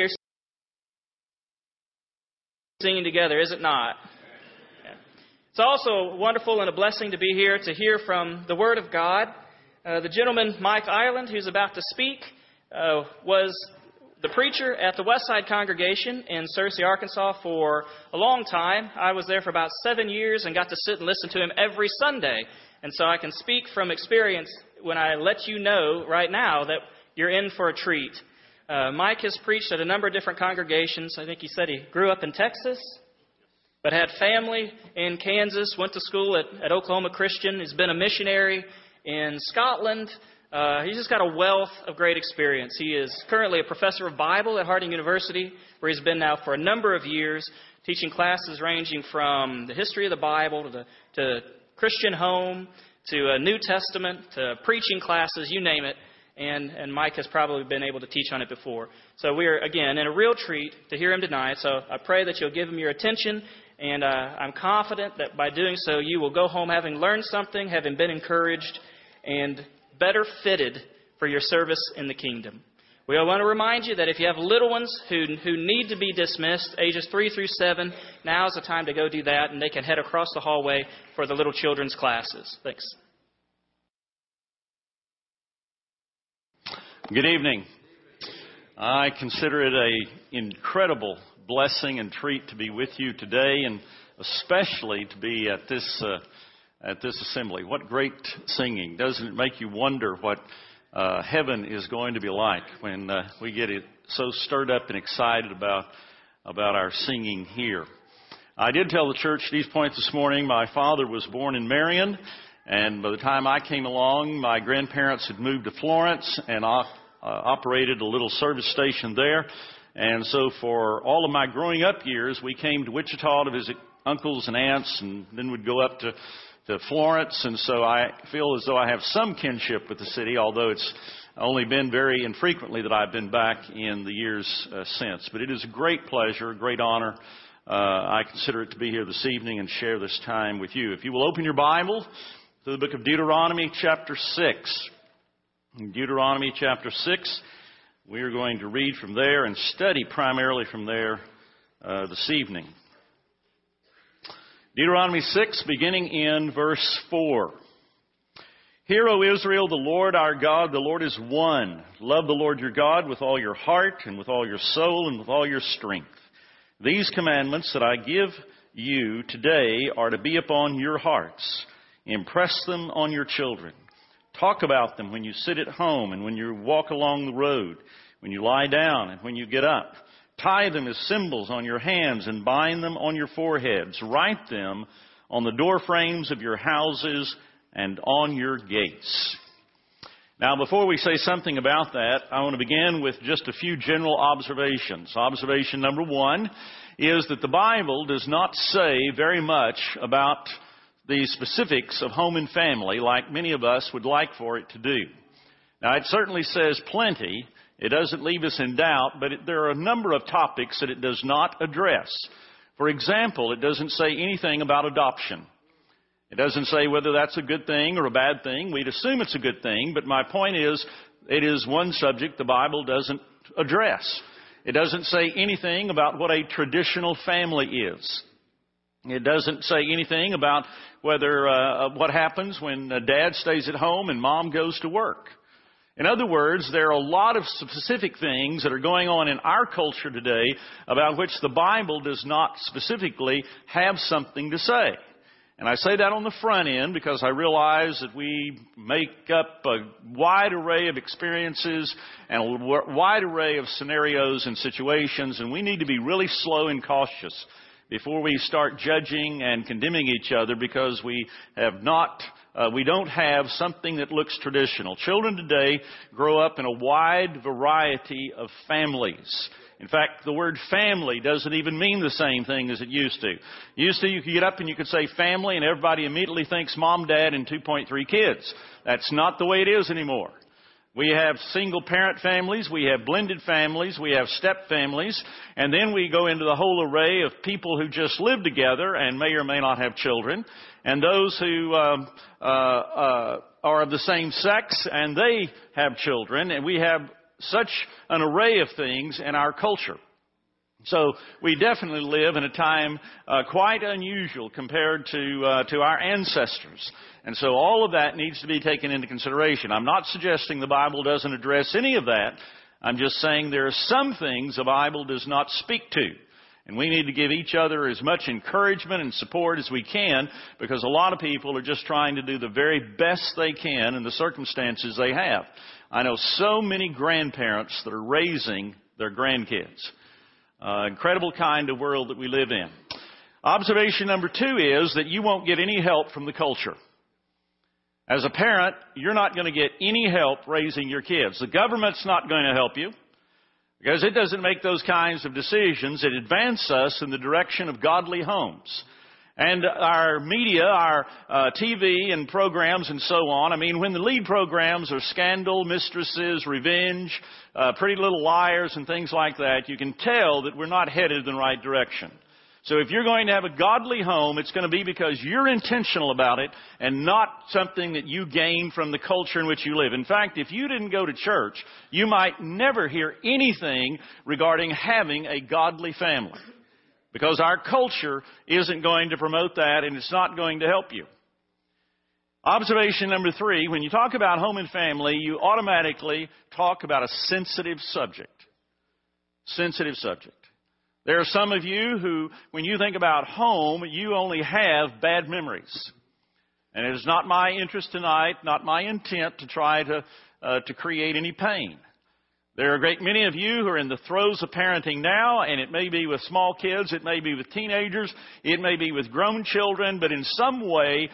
Here singing together, is it not? Yeah. It's also wonderful and a blessing to be here to hear from the Word of God. The gentleman, Mike Ireland, who's about to speak, was the preacher at the Westside Congregation in Searcy, Arkansas for a long time. I was there for about 7 years and got to sit and listen to him every Sunday. And so I can speak from experience when I let you know right now that you're in for a treat. Mike has preached at a number of different congregations. I think he said he grew up in Texas, but had family in Kansas, went to school at Oklahoma Christian. He's been a missionary in Scotland. He's just got a wealth of great experience. He is currently a professor of Bible at Harding University, where he's been now for a number of years, teaching classes ranging from the history of the Bible to Christian home, to a New Testament, to preaching classes, you name it. And Mike has probably been able to teach on it before. So we are, again, in a real treat to hear him tonight. So I pray that you'll give him your attention. And I'm confident that by doing so, you will go home having learned something, having been encouraged, and better fitted for your service in the kingdom. We want to remind you that if you have little ones who need to be dismissed, ages 3 through 7, now is the time to go do that, and they can head across the hallway for the little children's classes. Thanks. Good evening. I consider it an incredible blessing and treat to be with you today, and especially to be at this assembly. What great singing. Doesn't it make you wonder what heaven is going to be like when we get it so stirred up and excited about our singing here. I did tell the church at East Point this morning my father was born in Marion, and by the time I came along, my grandparents had moved to Florence and operated a little service station there. And so for all of my growing up years, we came to Wichita to visit uncles and aunts, and then would go up to Florence, and so I feel as though I have some kinship with the city, although it's only been very infrequently that I've been back in the years since. But it is a great pleasure, a great honor. I consider it to be here this evening and share this time with you. If you will open your Bible to the book of Deuteronomy chapter 6. In Deuteronomy chapter 6, we are going to read from there and study primarily from there this evening. Deuteronomy 6, beginning in verse 4. Hear, O Israel, the Lord our God, the Lord is one. Love the Lord your God with all your heart and with all your soul and with all your strength. These commandments that I give you today are to be upon your hearts. Impress them on your children. Talk about them when you sit at home and when you walk along the road, when you lie down and when you get up. Tie them as symbols on your hands and bind them on your foreheads. Write them on the door frames of your houses and on your gates. Now, before we say something about that, I want to begin with just a few general observations. Observation number one is that the Bible does not say very much about the specifics of home and family like many of us would like for it to do. Now, it certainly says plenty. It doesn't leave us in doubt, but there are a number of topics that it does not address. For example, it doesn't say anything about adoption. It doesn't say whether that's a good thing or a bad thing. We'd assume it's a good thing, but my point is, it is one subject the Bible doesn't address. It doesn't say anything about what a traditional family is. It doesn't say anything about whether what happens when Dad stays at home and Mom goes to work. In other words, there are a lot of specific things that are going on in our culture today about which the Bible does not specifically have something to say. And I say that on the front end because I realize that we make up a wide array of experiences and a wide array of scenarios and situations, and we need to be really slow and cautious before we start judging and condemning each other because we don't have something that looks traditional. Children today grow up in a wide variety of families. In fact, the word family doesn't even mean the same thing as it used to. Used to, you could get up and you could say family, and everybody immediately thinks mom, dad, and 2.3 kids. That's not the way it is anymore. We have single-parent families, we have blended families, we have step-families, and then we go into the whole array of people who just live together and may or may not have children, and those who are of the same sex and they have children, and we have such an array of things in our culture. So we definitely live in a time quite unusual compared to our ancestors. And so all of that needs to be taken into consideration. I'm not suggesting the Bible doesn't address any of that. I'm just saying there are some things the Bible does not speak to. And we need to give each other as much encouragement and support as we can, because a lot of people are just trying to do the very best they can in the circumstances they have. I know so many grandparents that are raising their grandkids. Incredible kind of world that we live in. Observation number two is that you won't get any help from the culture. As a parent, you're not going to get any help raising your kids. The government's not going to help you, because it doesn't make those kinds of decisions. It advances us in the direction of godly homes. And our media, our TV and programs and so on, I mean, when the lead programs are Scandal, Mistresses, Revenge, Pretty Little Liars and things like that, you can tell that we're not headed in the right direction. So if you're going to have a godly home, it's going to be because you're intentional about it and not something that you gain from the culture in which you live. In fact, if you didn't go to church, you might never hear anything regarding having a godly family, because our culture isn't going to promote that, and it's not going to help you. Observation number three, when you talk about home and family, you automatically talk about a sensitive subject. Sensitive subject. There are some of you who, when you think about home, you only have bad memories. And it is not my interest tonight, not my intent to try to create any pain. There are a great many of you who are in the throes of parenting now, and it may be with small kids, it may be with teenagers, it may be with grown children, but in some way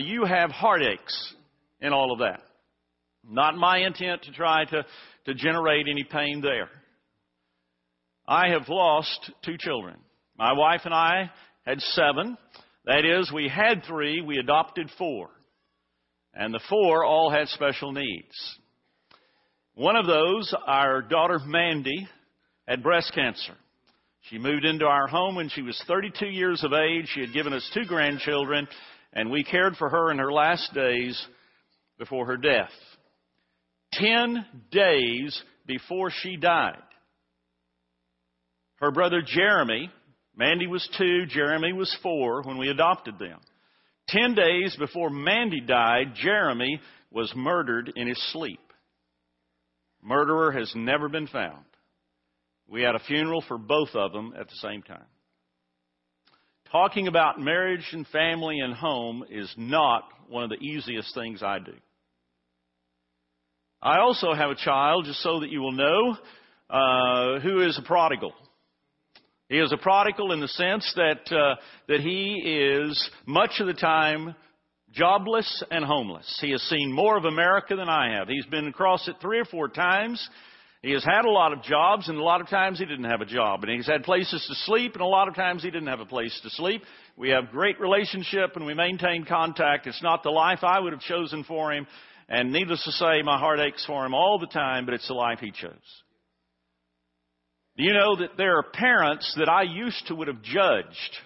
you have heartaches in all of that. Not my intent to try to generate any pain there. I have lost two children. My wife and I had seven. That is, we had three, we adopted four. And the four all had special needs. One of those, our daughter Mandy, had breast cancer. She moved into our home when she was 32 years of age. She had given us two grandchildren, and we cared for her in her last days before her death. 10 days before she died, her brother Jeremy, Mandy was 2, Jeremy was 4 when we adopted them. 10 days before Mandy died, Jeremy was murdered in his sleep. Murderer has never been found. We had a funeral for both of them at the same time. Talking about marriage and family and home is not one of the easiest things I do. I also have a child, just so that you will know, who is a prodigal. He is a prodigal in the sense that he is much of the time jobless and homeless. He has seen more of America than I have. He's been across it 3 or 4 times. He has had a lot of jobs, and a lot of times he didn't have a job. And he's had places to sleep, and a lot of times he didn't have a place to sleep. We have great relationship, and we maintain contact. It's not the life I would have chosen for him. And needless to say, my heart aches for him all the time, but it's the life he chose. Do you know that there are parents that I used to would have judged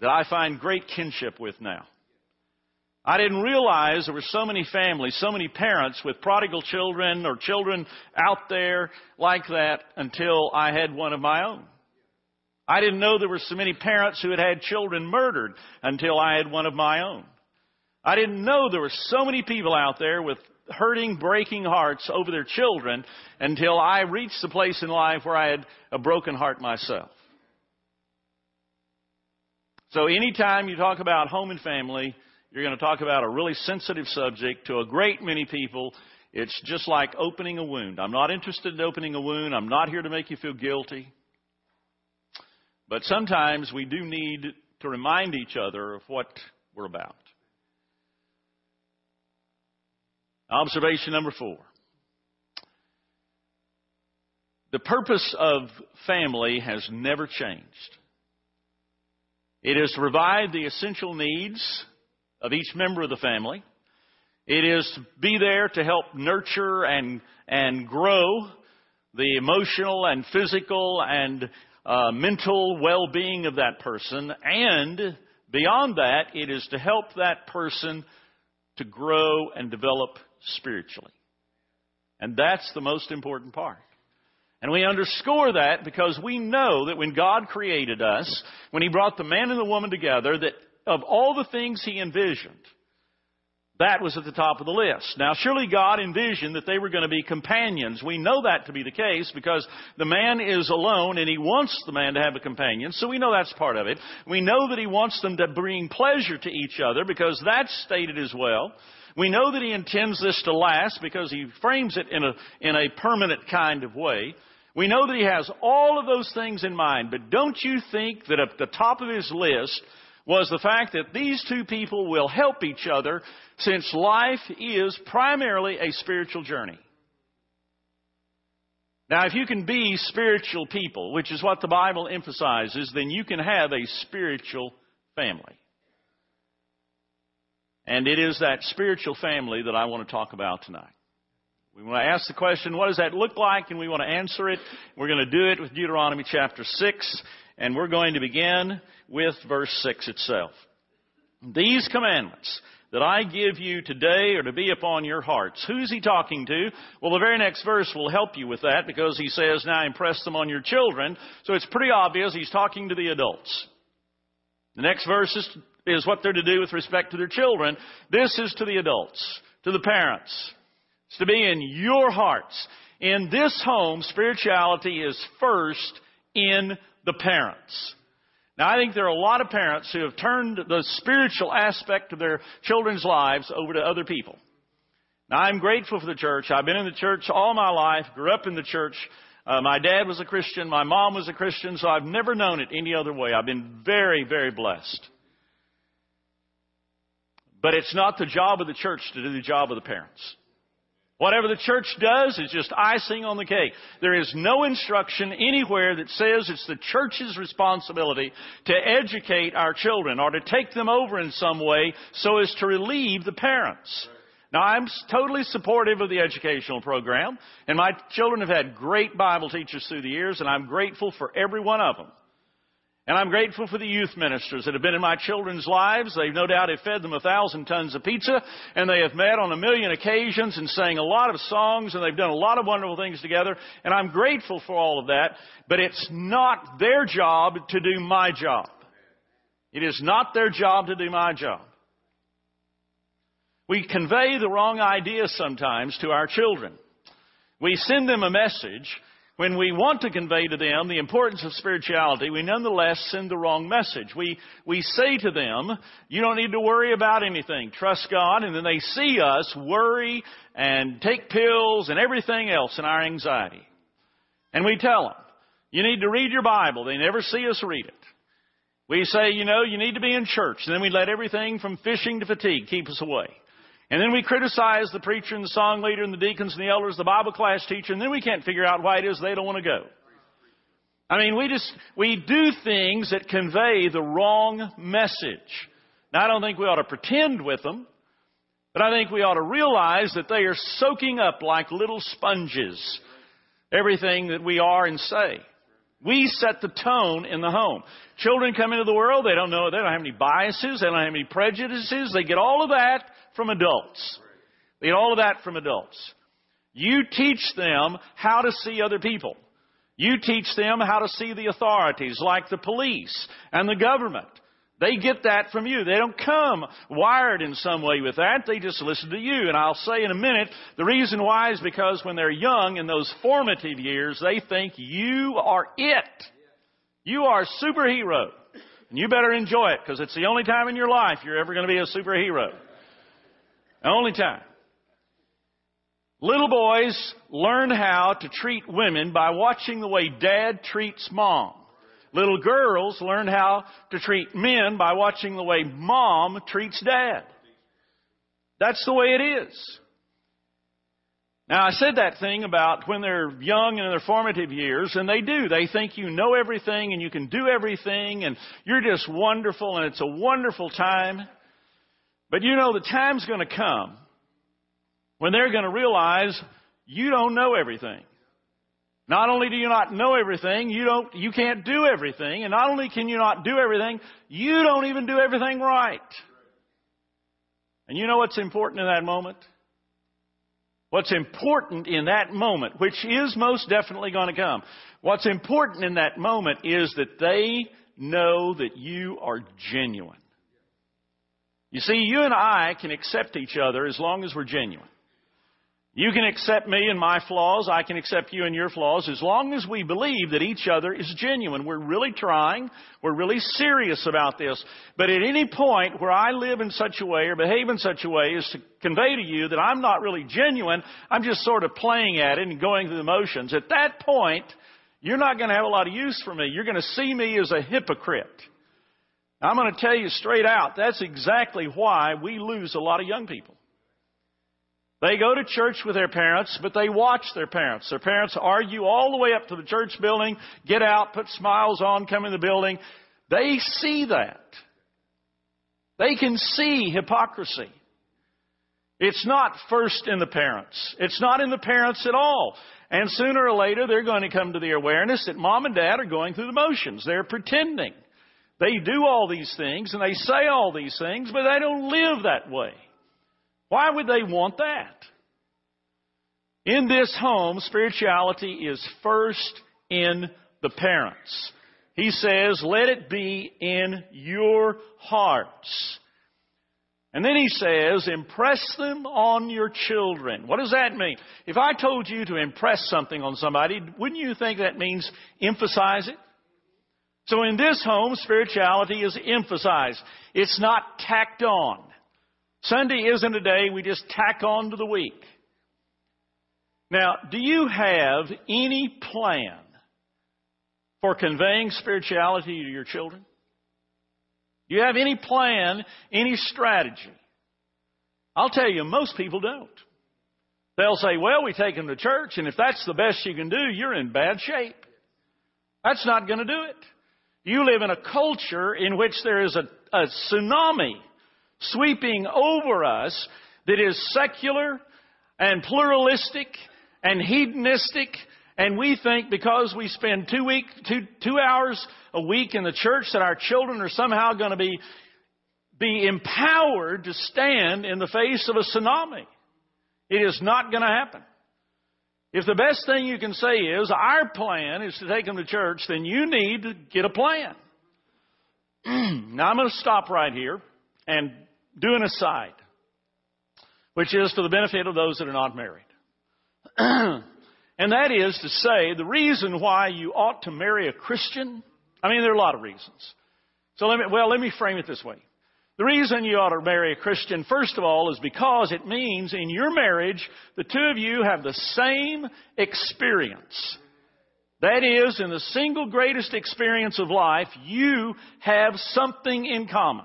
that I find great kinship with now? I didn't realize there were so many families, so many parents with prodigal children or children out there like that until I had one of my own. I didn't know there were so many parents who had had children murdered until I had one of my own. I didn't know there were so many people out there with hurting, breaking hearts over their children until I reached the place in life where I had a broken heart myself. So anytime you talk about home and family, you're going to talk about a really sensitive subject to a great many people. It's just like opening a wound. I'm not interested in opening a wound. I'm not here to make you feel guilty. But sometimes we do need to remind each other of what we're about. Observation number four. The purpose of family has never changed. It is to provide the essential needs of each member of the family. It is to be there to help nurture and grow the emotional and physical and mental well-being of that person. And beyond that, it is to help that person to grow and develop spiritually. And that's the most important part. And we underscore that because we know that when God created us, when He brought the man and the woman together, that of all the things He envisioned, that was at the top of the list. Now, surely God envisioned that they were going to be companions. We know that to be the case because the man is alone and He wants the man to have a companion. So we know that's part of it. We know that He wants them to bring pleasure to each other because that's stated as well. We know that He intends this to last because He frames it in a permanent kind of way. We know that He has all of those things in mind. But don't you think that at the top of His list was the fact that these two people will help each other since life is primarily a spiritual journey? Now, if you can be spiritual people, which is what the Bible emphasizes, then you can have a spiritual family. And it is that spiritual family that I want to talk about tonight. We want to ask the question, what does that look like? And we want to answer it. We're going to do it with Deuteronomy chapter 6. And we're going to begin with verse 6 itself. These commandments that I give you today are to be upon your hearts. Who's He talking to? Well, the very next verse will help you with that because He says, now impress them on your children. So it's pretty obvious He's talking to the adults. The next verse is what they're to do with respect to their children. This is to the adults, to the parents. It's to be in your hearts. In this home, spirituality is first in the parents. Now, I think there are a lot of parents who have turned the spiritual aspect of their children's lives over to other people. Now, I'm grateful for the church. I've been in the church all my life, grew up in the church. My dad was a Christian. My mom was a Christian, so I've never known it any other way. I've been very, very blessed. But it's not the job of the church to do the job of the parents. Whatever the church does is just icing on the cake. There is no instruction anywhere that says it's the church's responsibility to educate our children or to take them over in some way so as to relieve the parents. Now, I'm totally supportive of the educational program, and my children have had great Bible teachers through the years, and I'm grateful for every one of them. And I'm grateful for the youth ministers that have been in my children's lives. They've no doubt have fed them 1,000 tons of pizza, and they have met on a million occasions and sang a lot of songs, and they've done a lot of wonderful things together. And I'm grateful for all of that, but it's not their job to do my job. It is not their job to do my job. We convey the wrong idea sometimes to our children. We send them a message. When we want to convey to them the importance of spirituality, we nonetheless send the wrong message. We say to them, you don't need to worry about anything. Trust God. And then they see us worry and take pills and everything else in our anxiety. And we tell them, you need to read your Bible. They never see us read it. We say, you need to be in church. And then we let everything from fishing to fatigue keep us away. And then we criticize the preacher and the song leader and the deacons and the elders, the Bible class teacher, and then we can't figure out why it is they don't want to go. I mean, we do things that convey the wrong message. Now, I don't think we ought to pretend with them, but I think we ought to realize that they are soaking up like little sponges everything that we are and say. We set the tone in the home. Children come into the world, they don't know, they don't have any biases, they don't have any prejudices, they get all of that from adults. They get all of that from adults. You teach them how to see other people. You teach them how to see the authorities, like the police and the government. They get that from you. They don't come wired in some way with that. They just listen to you. And I'll say in a minute, the reason why is because when they're young, in those formative years, they think you are it. You are a superhero. And you better enjoy it because it's the only time in your life you're ever going to be a superhero. Only time. Little boys learn how to treat women by watching the way dad treats mom. Little girls learn how to treat men by watching the way mom treats dad. That's the way it is. Now, I said that thing about when they're young and in their formative years, and they do. They think you know everything and you can do everything and you're just wonderful and it's a wonderful time. But you know, the time's going to come when they're going to realize you don't know everything. Not only do you not know everything, you can't do everything. And not only can you not do everything, you don't even do everything right. And you know what's important in that moment? What's important in that moment, which is most definitely going to come, what's important in that moment is that they know that you are genuine. You see, you and I can accept each other as long as we're genuine. You can accept me and my flaws. I can accept you and your flaws as long as we believe that each other is genuine. We're really trying. We're really serious about this. But at any point where I live in such a way or behave in such a way is to convey to you that I'm not really genuine. I'm just sort of playing at it and going through the motions. At that point, you're not going to have a lot of use for me. You're going to see me as a hypocrite. I'm going to tell you straight out, that's exactly why we lose a lot of young people. They go to church with their parents, but they watch their parents. Their parents argue all the way up to the church building, get out, put smiles on, come in the building. They see that. They can see hypocrisy. It's not first in the parents. It's not in the parents at all. And sooner or later, they're going to come to the awareness that mom and dad are going through the motions. They're pretending. They do all these things, and they say all these things, but they don't live that way. Why would they want that? In this home, spirituality is first in the parents. He says, let it be in your hearts. And then he says, impress them on your children. What does that mean? If I told you to impress something on somebody, wouldn't you think that means emphasize it? So in this home, spirituality is emphasized. It's not tacked on. Sunday isn't a day we just tack on to the week. Now, do you have any plan for conveying spirituality to your children? Do you have any plan, any strategy? I'll tell you, most people don't. They'll say, well, we take them to church, and if that's the best you can do, you're in bad shape. That's not going to do it. You live in a culture in which there is a tsunami sweeping over us that is secular and pluralistic and hedonistic, and we think because we spend 2 hours a week in the church that our children are somehow going to be empowered to stand in the face of a tsunami. It is not going to happen. If the best thing you can say is our plan is to take them to church, then you need to get a plan. Now I'm going to stop right here and do an aside, which is for the benefit of those that are not married. And that is to say, the reason why you ought to marry a Christian, I mean, there are a lot of reasons. So let me frame it this way. The reason you ought to marry a Christian, first of all, is because it means in your marriage, the two of you have the same experience. That is, in the single greatest experience of life, you have something in common.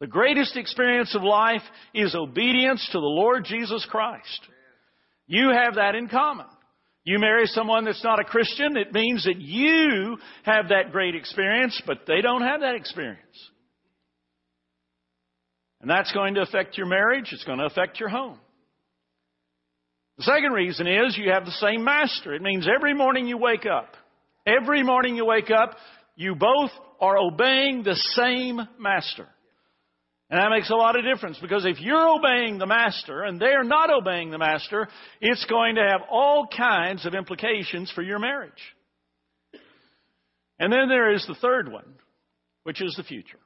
The greatest experience of life is obedience to the Lord Jesus Christ. You have that in common. You marry someone that's not a Christian, it means that you have that great experience, but they don't have that experience. And that's going to affect your marriage. It's going to affect your home. The second reason is you have the same master. It means every morning you wake up, you both are obeying the same master. And that makes a lot of difference, because if you're obeying the master and they're not obeying the master, it's going to have all kinds of implications for your marriage. And then there is the third one, which is the future.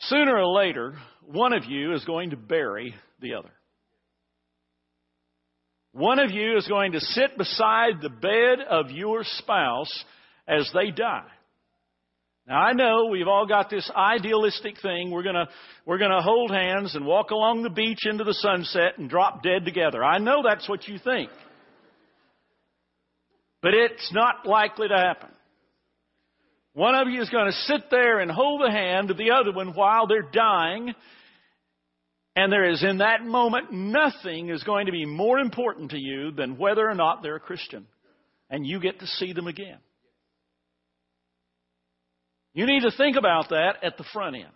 Sooner or later, one of you is going to bury the other. One of you is going to sit beside the bed of your spouse as they die. Now, I know we've all got this idealistic thing. We're going to hold hands and walk along the beach into the sunset and drop dead together. I know that's what you think. But it's not likely to happen. One of you is going to sit there and hold the hand of the other one while they're dying. And there is, in that moment, nothing is going to be more important to you than whether or not they're a Christian. And you get to see them again. You need to think about that at the front end.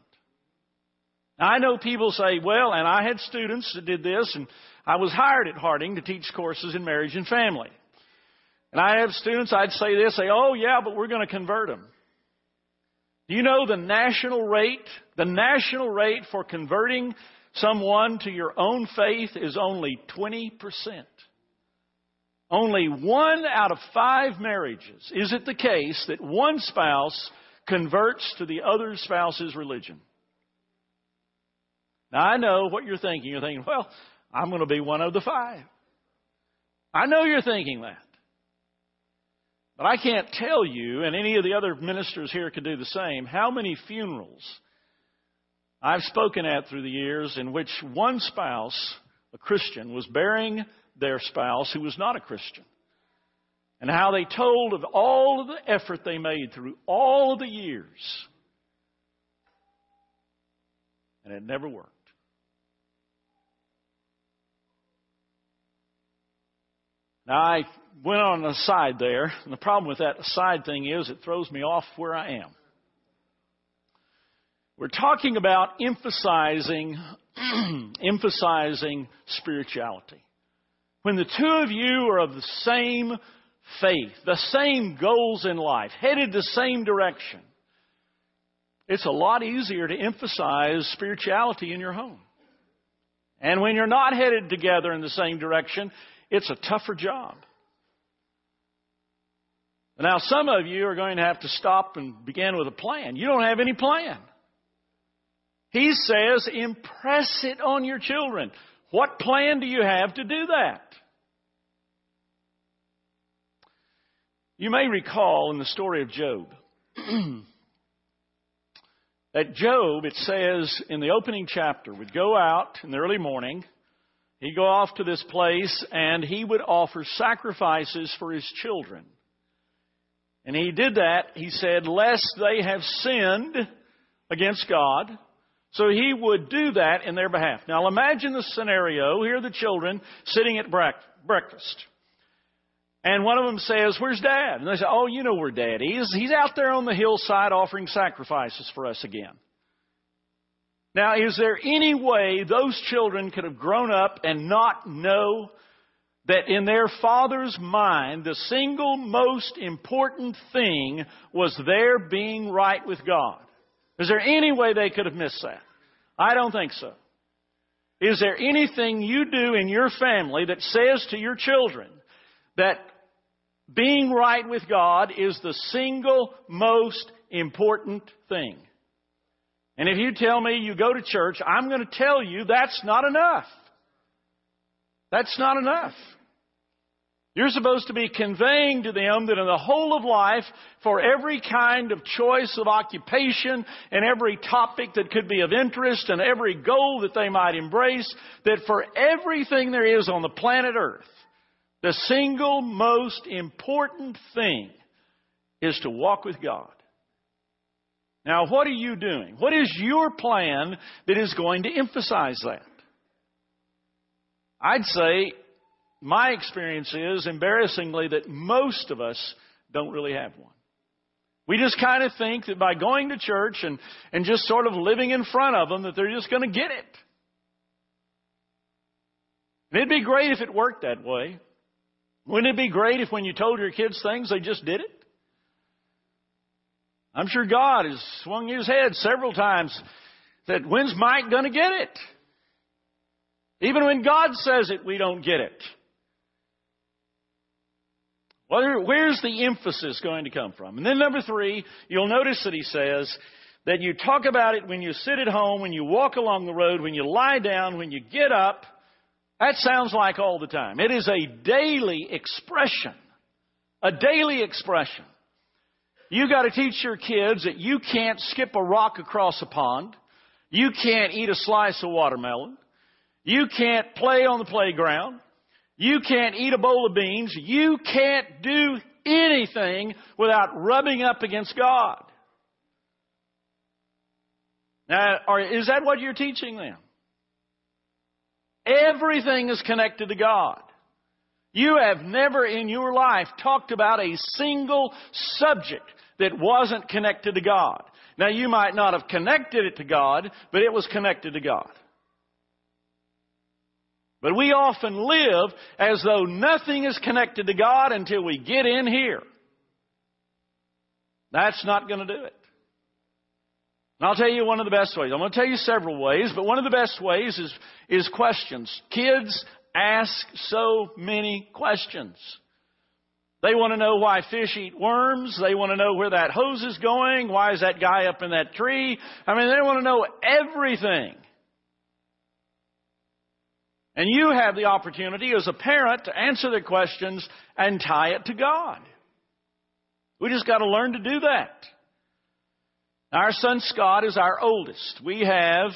Now, I know people say, well, and I had students that did this, and I was hired at Harding to teach courses in marriage and family. And I have students, I'd say this, say, oh, yeah, but we're going to convert them. Do you know the national rate for converting someone to your own faith is only 20%. Only 1 out of 5 marriages is it the case that one spouse converts to the other spouse's religion. Now, I know what you're thinking. You're thinking, well, I'm going to be 1 of the 5. I know you're thinking that. But I can't tell you, and any of the other ministers here could do the same, how many funerals I've spoken at through the years in which one spouse, a Christian, was burying their spouse who was not a Christian. And how they told of all of the effort they made through all of the years. And it never worked. Now, I went on an aside there. And the problem with that aside thing is it throws me off where I am. We're talking about emphasizing spirituality. When the two of you are of the same faith, the same goals in life, headed the same direction, it's a lot easier to emphasize spirituality in your home. And when you're not headed together in the same direction, it's a tougher job. Now, some of you are going to have to stop and begin with a plan. You don't have any plan. He says, impress it on your children. What plan do you have to do that? You may recall in the story of Job that Job, it says in the opening chapter, would go out in the early morning. He'd go off to this place and he would offer sacrifices for his children. And he did that, he said, lest they have sinned against God. So he would do that in their behalf. Now imagine the scenario. Here are the children sitting at breakfast. And one of them says, where's Dad? And they say, oh, you know where Dad is. He's out there on the hillside offering sacrifices for us again. Now, is there any way those children could have grown up and not know that in their father's mind, the single most important thing was their being right with God? Is there any way they could have missed that? I don't think so. Is there anything you do in your family that says to your children that being right with God is the single most important thing? And if you tell me you go to church, I'm going to tell you that's not enough. That's not enough. You're supposed to be conveying to them that in the whole of life, for every kind of choice of occupation and every topic that could be of interest and every goal that they might embrace, that for everything there is on the planet Earth, the single most important thing is to walk with God. Now, what are you doing? What is your plan that is going to emphasize that? I'd say my experience is, embarrassingly, that most of us don't really have one. We just kind of think that by going to church and just sort of living in front of them, that they're just going to get it. And it'd be great if it worked that way. Wouldn't it be great if when you told your kids things, they just did it? I'm sure God has swung his head several times that when's Mike going to get it? Even when God says it, we don't get it. Where's the emphasis going to come from? And then 3, you'll notice that he says that you talk about it when you sit at home, when you walk along the road, when you lie down, when you get up. That sounds like all the time. It is a daily expression. A daily expression. You got to teach your kids that you can't skip a rock across a pond. You can't eat a slice of watermelon. You can't play on the playground. You can't eat a bowl of beans. You can't do anything without rubbing up against God. Now, is that what you're teaching them? Everything is connected to God. You have never in your life talked about a single subject that wasn't connected to God. Now, you might not have connected it to God, but it was connected to God. But we often live as though nothing is connected to God until we get in here. That's not going to do it. And I'll tell you one of the best ways. I'm going to tell you several ways, but one of the best ways is questions. Kids ask so many questions. They want to know why fish eat worms. They want to know where that hose is going. Why is that guy up in that tree? I mean, they want to know everything. And you have the opportunity as a parent to answer their questions and tie it to God. We just got to learn to do that. Our son Scott is our oldest. We have...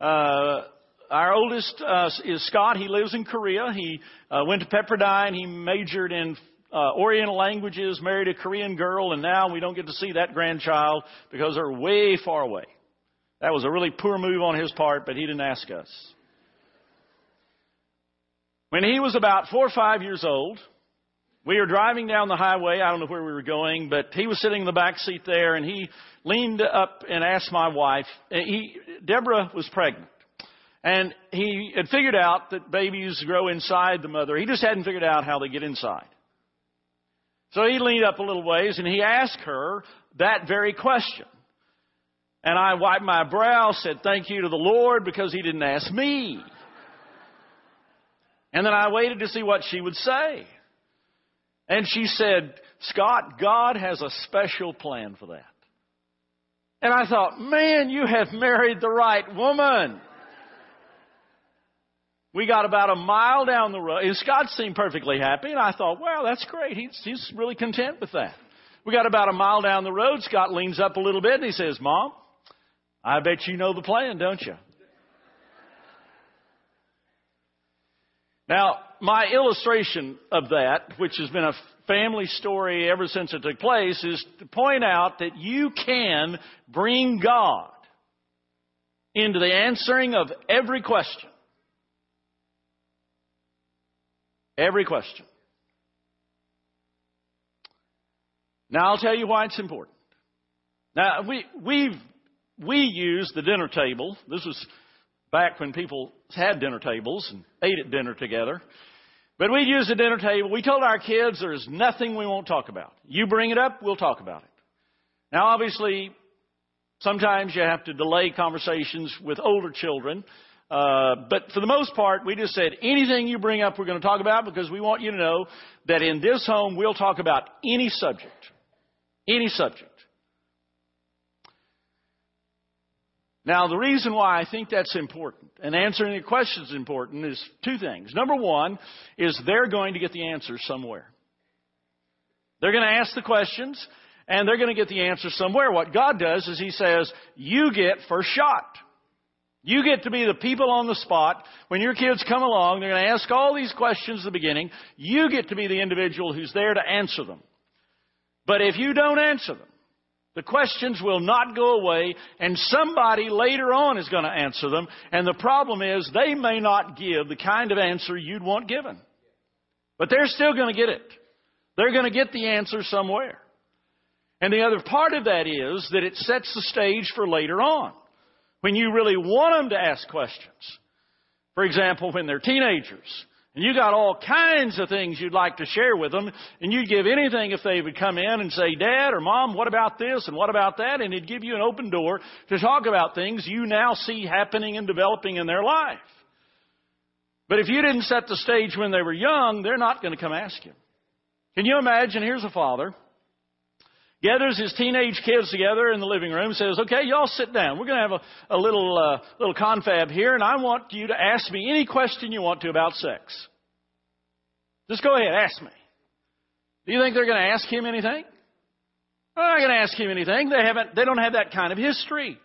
Our oldest is Scott. He lives in Korea. He went to Pepperdine. He majored in Oriental languages, married a Korean girl, and now we don't get to see that grandchild because they're way far away. That was a really poor move on his part, but he didn't ask us. When he was about 4 or 5 years old, we were driving down the highway. I don't know where we were going, but he was sitting in the back seat there, and he leaned up and asked my wife. Deborah was pregnant. And he had figured out that babies grow inside the mother. He just hadn't figured out how they get inside. So he leaned up a little ways and he asked her that very question. And I wiped my brow, said thank you to the Lord because he didn't ask me. And then I waited to see what she would say. And she said, Scott, God has a special plan for that. And I thought, man, you have married the right woman. We got about a mile down the road, and Scott seemed perfectly happy, and I thought, wow, that's great. He's really content with that. We got about a mile down the road. Scott leans up a little bit, and he says, Mom, I bet you know the plan, don't you? Now, my illustration of that, which has been a family story ever since it took place, is to point out that you can bring God into the answering of every question. Every question. Now, I'll tell you why it's important. Now, we use the dinner table. This was back when people had dinner tables and ate at dinner together. But we used the dinner table. We told our kids there is nothing we won't talk about. You bring it up, we'll talk about it. Now, obviously, sometimes you have to delay conversations with older children. But for the most part, we just said, anything you bring up, we're going to talk about because we want you to know that in this home, we'll talk about any subject. Any subject. Now, the reason why I think that's important and answering your questions is important is two things. Number one is they're going to get the answers somewhere. They're going to ask the questions and they're going to get the answers somewhere. What God does is He says, you get first shot. You get to be the people on the spot. When your kids come along, they're going to ask all these questions at the beginning. You get to be the individual who's there to answer them. But if you don't answer them, the questions will not go away, and somebody later on is going to answer them. And the problem is they may not give the kind of answer you'd want given. But they're still going to get it. They're going to get the answer somewhere. And the other part of that is that it sets the stage for later on, when you really want them to ask questions. For example, when they're teenagers, and you got all kinds of things you'd like to share with them, and you'd give anything if they would come in and say, Dad or Mom, what about this and what about that? And it'd give you an open door to talk about things you now see happening and developing in their life. But if you didn't set the stage when they were young, they're not going to come ask you. Can you imagine? Here's a father. Gathers his teenage kids together in the living room, says, okay, y'all sit down. We're going to have a little confab here, and I want you to ask me any question you want to about sex. Just go ahead, ask me. Do you think they're going to ask him anything? They're not going to ask him anything. They don't have that kind of history.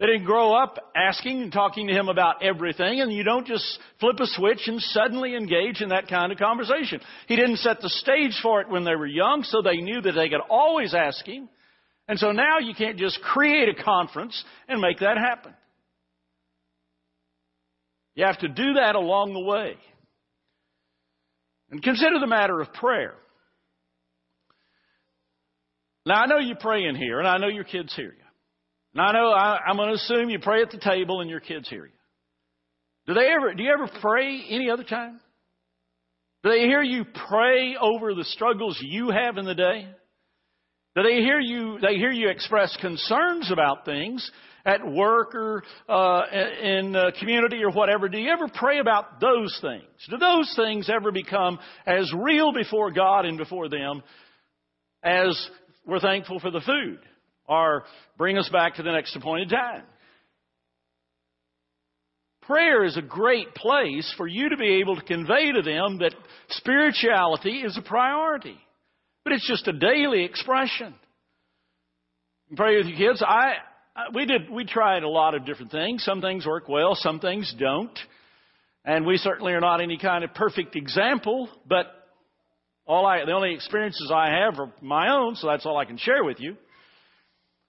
They didn't grow up asking and talking to him about everything, and you don't just flip a switch and suddenly engage in that kind of conversation. He didn't set the stage for it when they were young, so they knew that they could always ask him. And so now you can't just create a conference and make that happen. You have to do that along the way. And consider the matter of prayer. Now, I know you pray in here, and I know your kids hear you. And I know I'm going to assume you pray at the table and your kids hear you. Do you ever pray any other time? Do they hear you pray over the struggles you have in the day? that they hear you express concerns about things at work or in the community or whatever. Do you ever pray about those things? Do those things ever become as real before God and before them as we're thankful for the food or bring us back to the next appointed time? Prayer is a great place for you to be able to convey to them that spirituality is a priority. But it's just a daily expression. Pray with your kids. We tried a lot of different things. Some things work well, some things don't. And we certainly are not any kind of perfect example, but the only experiences I have are my own, so that's all I can share with you.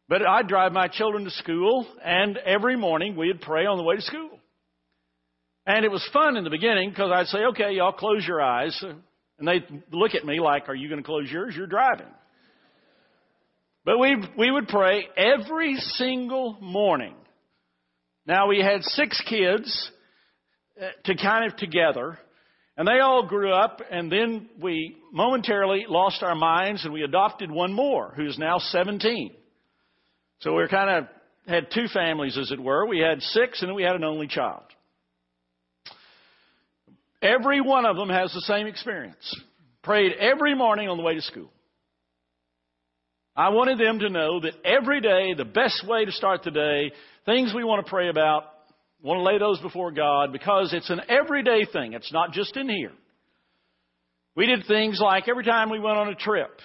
But I'd drive my children to school, and every morning we'd pray on the way to school. And it was fun in the beginning because I'd say, okay, y'all close your eyes. And they'd look at me like, are you going to close yours? You're driving. But we would pray every single morning. Now, we had 6 kids to kind of together, and they all grew up, and then we momentarily lost our minds, and we adopted one more, who's now 17. So we kind of had 2 families, as it were. We had 6, and then we had an only child. Every one of them has the same experience. Prayed every morning on the way to school. I wanted them to know that every day, the best way to start the day, things we want to pray about, want to lay those before God, because it's an everyday thing. It's not just in here. We did things like every time we went on a trip,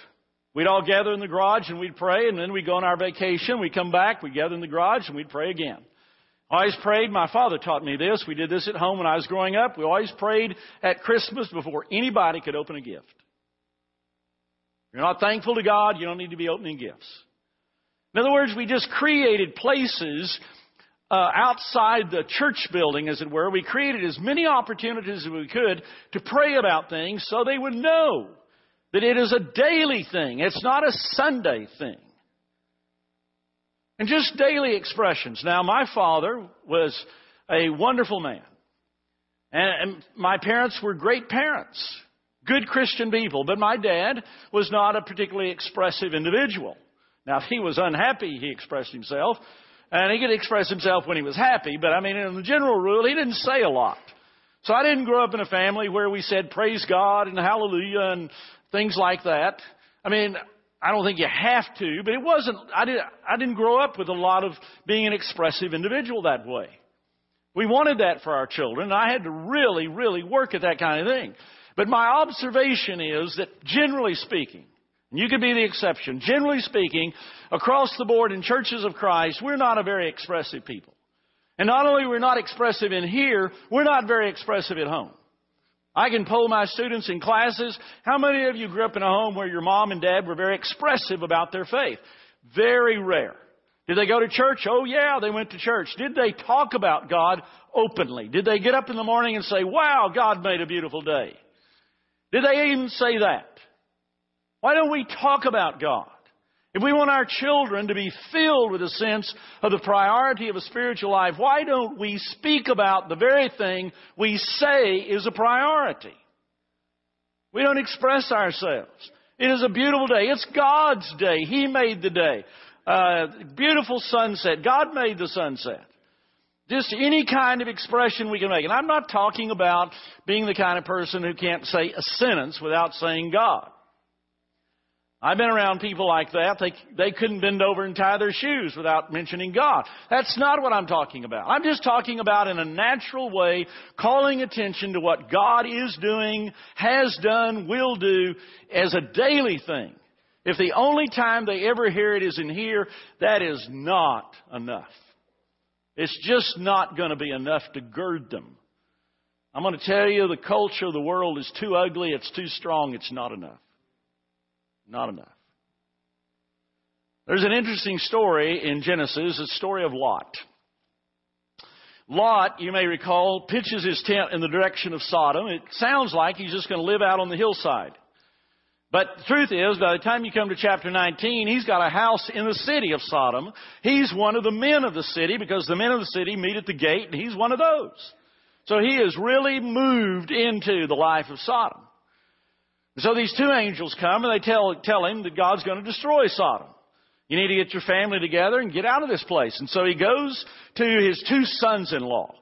we'd all gather in the garage and we'd pray, and then we'd go on our vacation, we'd come back, we'd gather in the garage, and we'd pray again. Always prayed. My father taught me this. We did this at home when I was growing up. We always prayed at Christmas before anybody could open a gift. If you're not thankful to God, you don't need to be opening gifts. In other words, we just created places outside the church building, as it were. We created as many opportunities as we could to pray about things so they would know that it is a daily thing. It's not a Sunday thing. And just daily expressions. Now, my father was a wonderful man. And my parents were great parents, good Christian people. But my dad was not a particularly expressive individual. Now, if he was unhappy, he expressed himself. And he could express himself when he was happy. But, I mean, in the general rule, he didn't say a lot. So I didn't grow up in a family where we said praise God and hallelujah and things like that. I mean, I don't think you have to, but it wasn't. I didn't grow up with a lot of being an expressive individual that way. We wanted that for our children. I had to really, really work at that kind of thing. But my observation is that generally speaking, and you could be the exception, generally speaking, across the board in churches of Christ, we're not a very expressive people. And not only are we not expressive in here, we're not very expressive at home. I can poll my students in classes. How many of you grew up in a home where your mom and dad were very expressive about their faith? Very rare. Did they go to church? Oh, yeah, they went to church. Did they talk about God openly? Did they get up in the morning and say, wow, God made a beautiful day? Did they even say that? Why don't we talk about God? If we want our children to be filled with a sense of the priority of a spiritual life, why don't we speak about the very thing we say is a priority? We don't express ourselves. It is a beautiful day. It's God's day. He made the day. Beautiful sunset. God made the sunset. Just any kind of expression we can make. And I'm not talking about being the kind of person who can't say a sentence without saying God. I've been around people like that. They couldn't bend over and tie their shoes without mentioning God. That's not what I'm talking about. I'm just talking about in a natural way, calling attention to what God is doing, has done, will do as a daily thing. If the only time they ever hear it is in here, that is not enough. It's just not going to be enough to gird them. I'm going to tell you, the culture of the world is too ugly, it's too strong, it's not enough. Not enough. There's an interesting story in Genesis, the story of Lot. Lot, you may recall, pitches his tent in the direction of Sodom. It sounds like he's just going to live out on the hillside. But the truth is, by the time you come to chapter 19, he's got a house in the city of Sodom. He's one of the men of the city because the men of the city meet at the gate, and he's one of those. So he is really moved into the life of Sodom. So these two angels come and they tell him that God's going to destroy Sodom. You need to get your family together and get out of this place. And so he goes to his two sons-in-law.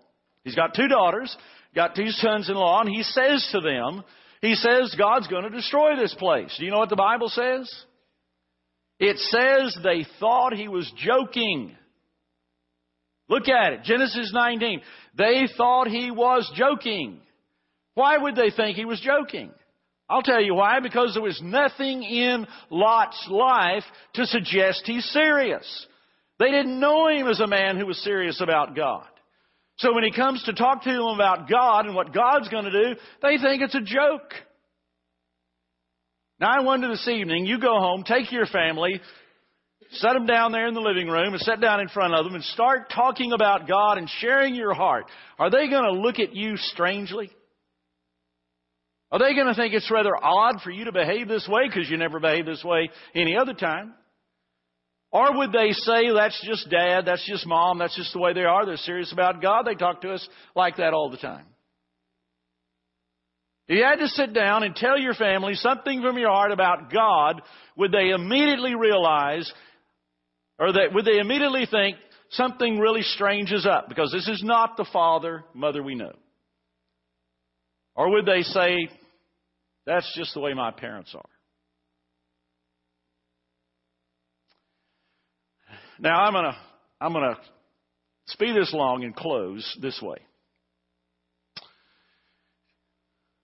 He's got two daughters, got two sons-in-law, and he says to them, he says, God's going to destroy this place. Do you know what the Bible says? It says they thought he was joking. Look at it. Genesis 19. They thought he was joking. Why would they think he was joking? I'll tell you why. Because there was nothing in Lot's life to suggest he's serious. They didn't know him as a man who was serious about God. So when he comes to talk to them about God and what God's going to do, they think it's a joke. Now I wonder this evening, you go home, take your family, set them down there in the living room and sit down in front of them and start talking about God and sharing your heart. Are they going to look at you strangely? Are they going to think it's rather odd for you to behave this way because you never behave this way any other time? Or would they say, that's just Dad, that's just Mom, that's just the way they are, they're serious about God, they talk to us like that all the time? If you had to sit down and tell your family something from your heart about God, would they immediately realize, or would they immediately think something really strange is up? Because this is not the father, mother we know. Or would they say, that's just the way my parents are? Now, I'm going to speed this along and close this way.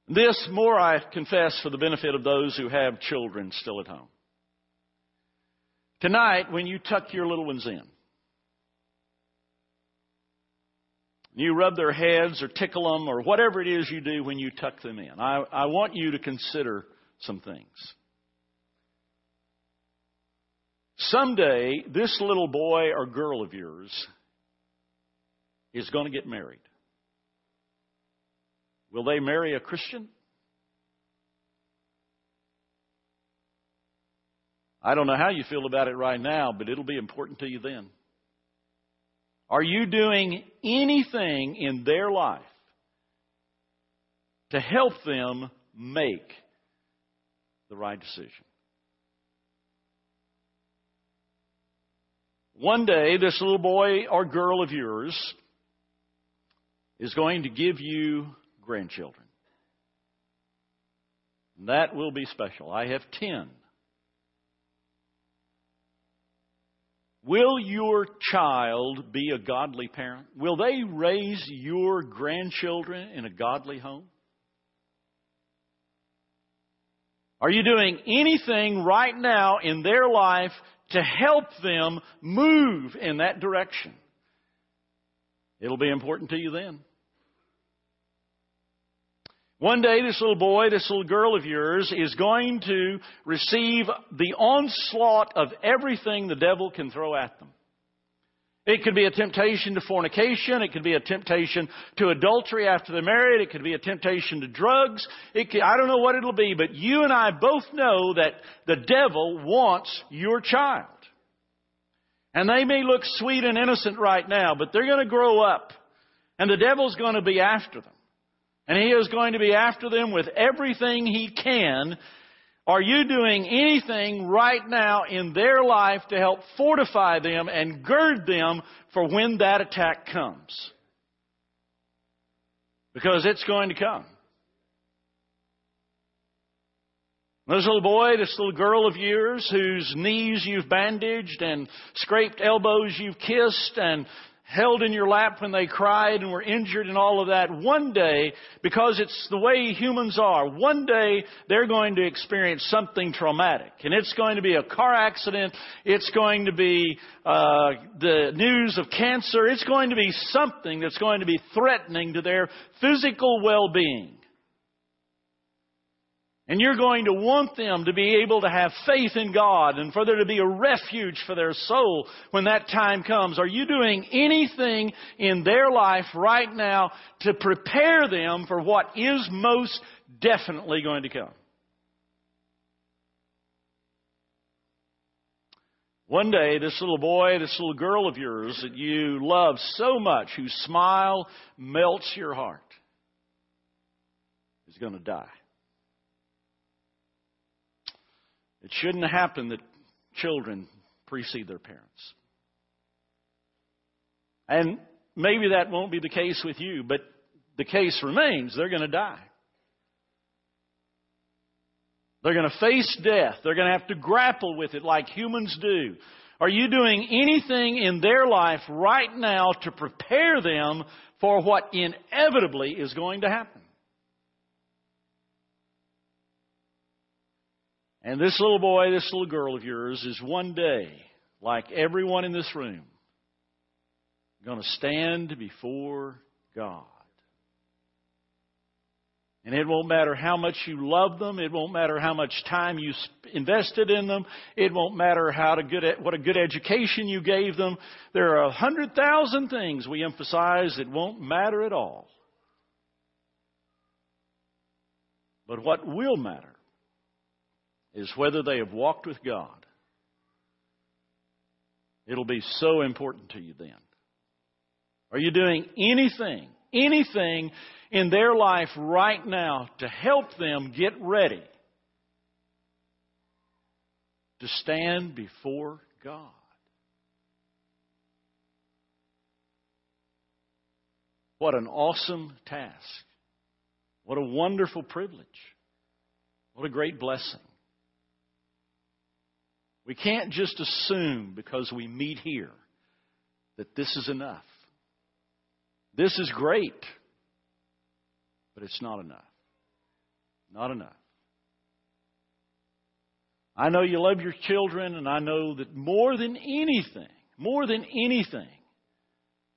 This more I confess for the benefit of those who have children still at home. Tonight, when you tuck your little ones in, you rub their heads or tickle them or whatever it is you do when you tuck them in, I want you to consider some things. Someday, this little boy or girl of yours is going to get married. Will they marry a Christian? I don't know how you feel about it right now, but it'll be important to you then. Are you doing anything in their life to help them make the right decision? One day, this little boy or girl of yours is going to give you grandchildren. And that will be special. I have 10. Will your child be a godly parent? Will they raise your grandchildren in a godly home? Are you doing anything right now in their life to help them move in that direction? It'll be important to you then. One day this little boy, this little girl of yours is going to receive the onslaught of everything the devil can throw at them. It could be a temptation to fornication. It could be a temptation to adultery after they're married. It could be a temptation to drugs. I don't know what it'll be, but you and I both know that the devil wants your child. And they may look sweet and innocent right now, but they're going to grow up. And the devil's going to be after them. And he is going to be after them with everything he can. Are you doing anything right now in their life to help fortify them and gird them for when that attack comes? Because it's going to come. This little boy, this little girl of yours whose knees you've bandaged and scraped elbows you've kissed and held in your lap when they cried and were injured and all of that, one day, because it's the way humans are, one day they're going to experience something traumatic. And it's going to be a car accident. It's going to be the news of cancer. It's going to be something that's going to be threatening to their physical well-being. And you're going to want them to be able to have faith in God and for there to be a refuge for their soul when that time comes. Are you doing anything in their life right now to prepare them for what is most definitely going to come? One day, this little boy, this little girl of yours that you love so much, whose smile melts your heart, is going to die. It shouldn't happen that children precede their parents. And maybe that won't be the case with you, but the case remains. They're going to die. They're going to face death. They're going to have to grapple with it like humans do. Are you doing anything in their life right now to prepare them for what inevitably is going to happen? And this little boy, this little girl of yours is one day, like everyone in this room, going to stand before God. And it won't matter how much you love them. It won't matter how much time you invested in them. It won't matter what a good education you gave them. There are 100,000 things we emphasize that won't matter at all. But what will matter is whether they have walked with God. It'll be so important to you then. Are you doing anything in their life right now to help them get ready to stand before God? What an awesome task. What a wonderful privilege. What a great blessing. We can't just assume because we meet here that this is enough. This is great. But it's not enough. Not enough. I know you love your children, and I know that more than anything,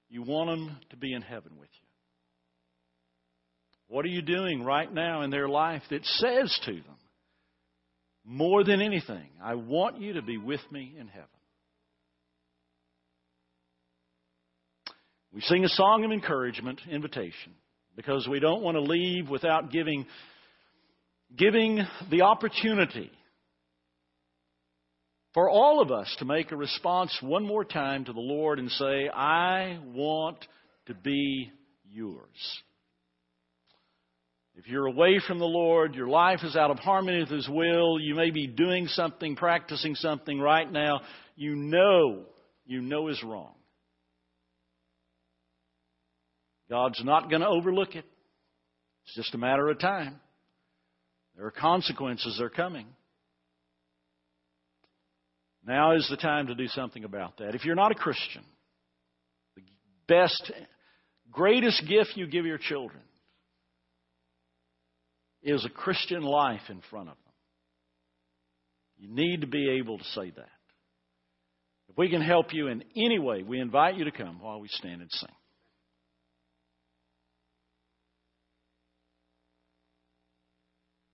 you want them to be in heaven with you. What are you doing right now in their life that says to them, more than anything, I want you to be with me in heaven? We sing a song of encouragement, invitation. Because we don't want to leave without giving the opportunity for all of us to make a response one more time to the Lord and say, I want to be yours. If you're away from the Lord, your life is out of harmony with His will, you may be doing something, practicing something right now, you know is wrong. God's not going to overlook it. It's just a matter of time. There are consequences that are coming. Now is the time to do something about that. If you're not a Christian, the best, greatest gift you give your children is a Christian life in front of them. You need to be able to say that. If we can help you in any way, we invite you to come while we stand and sing.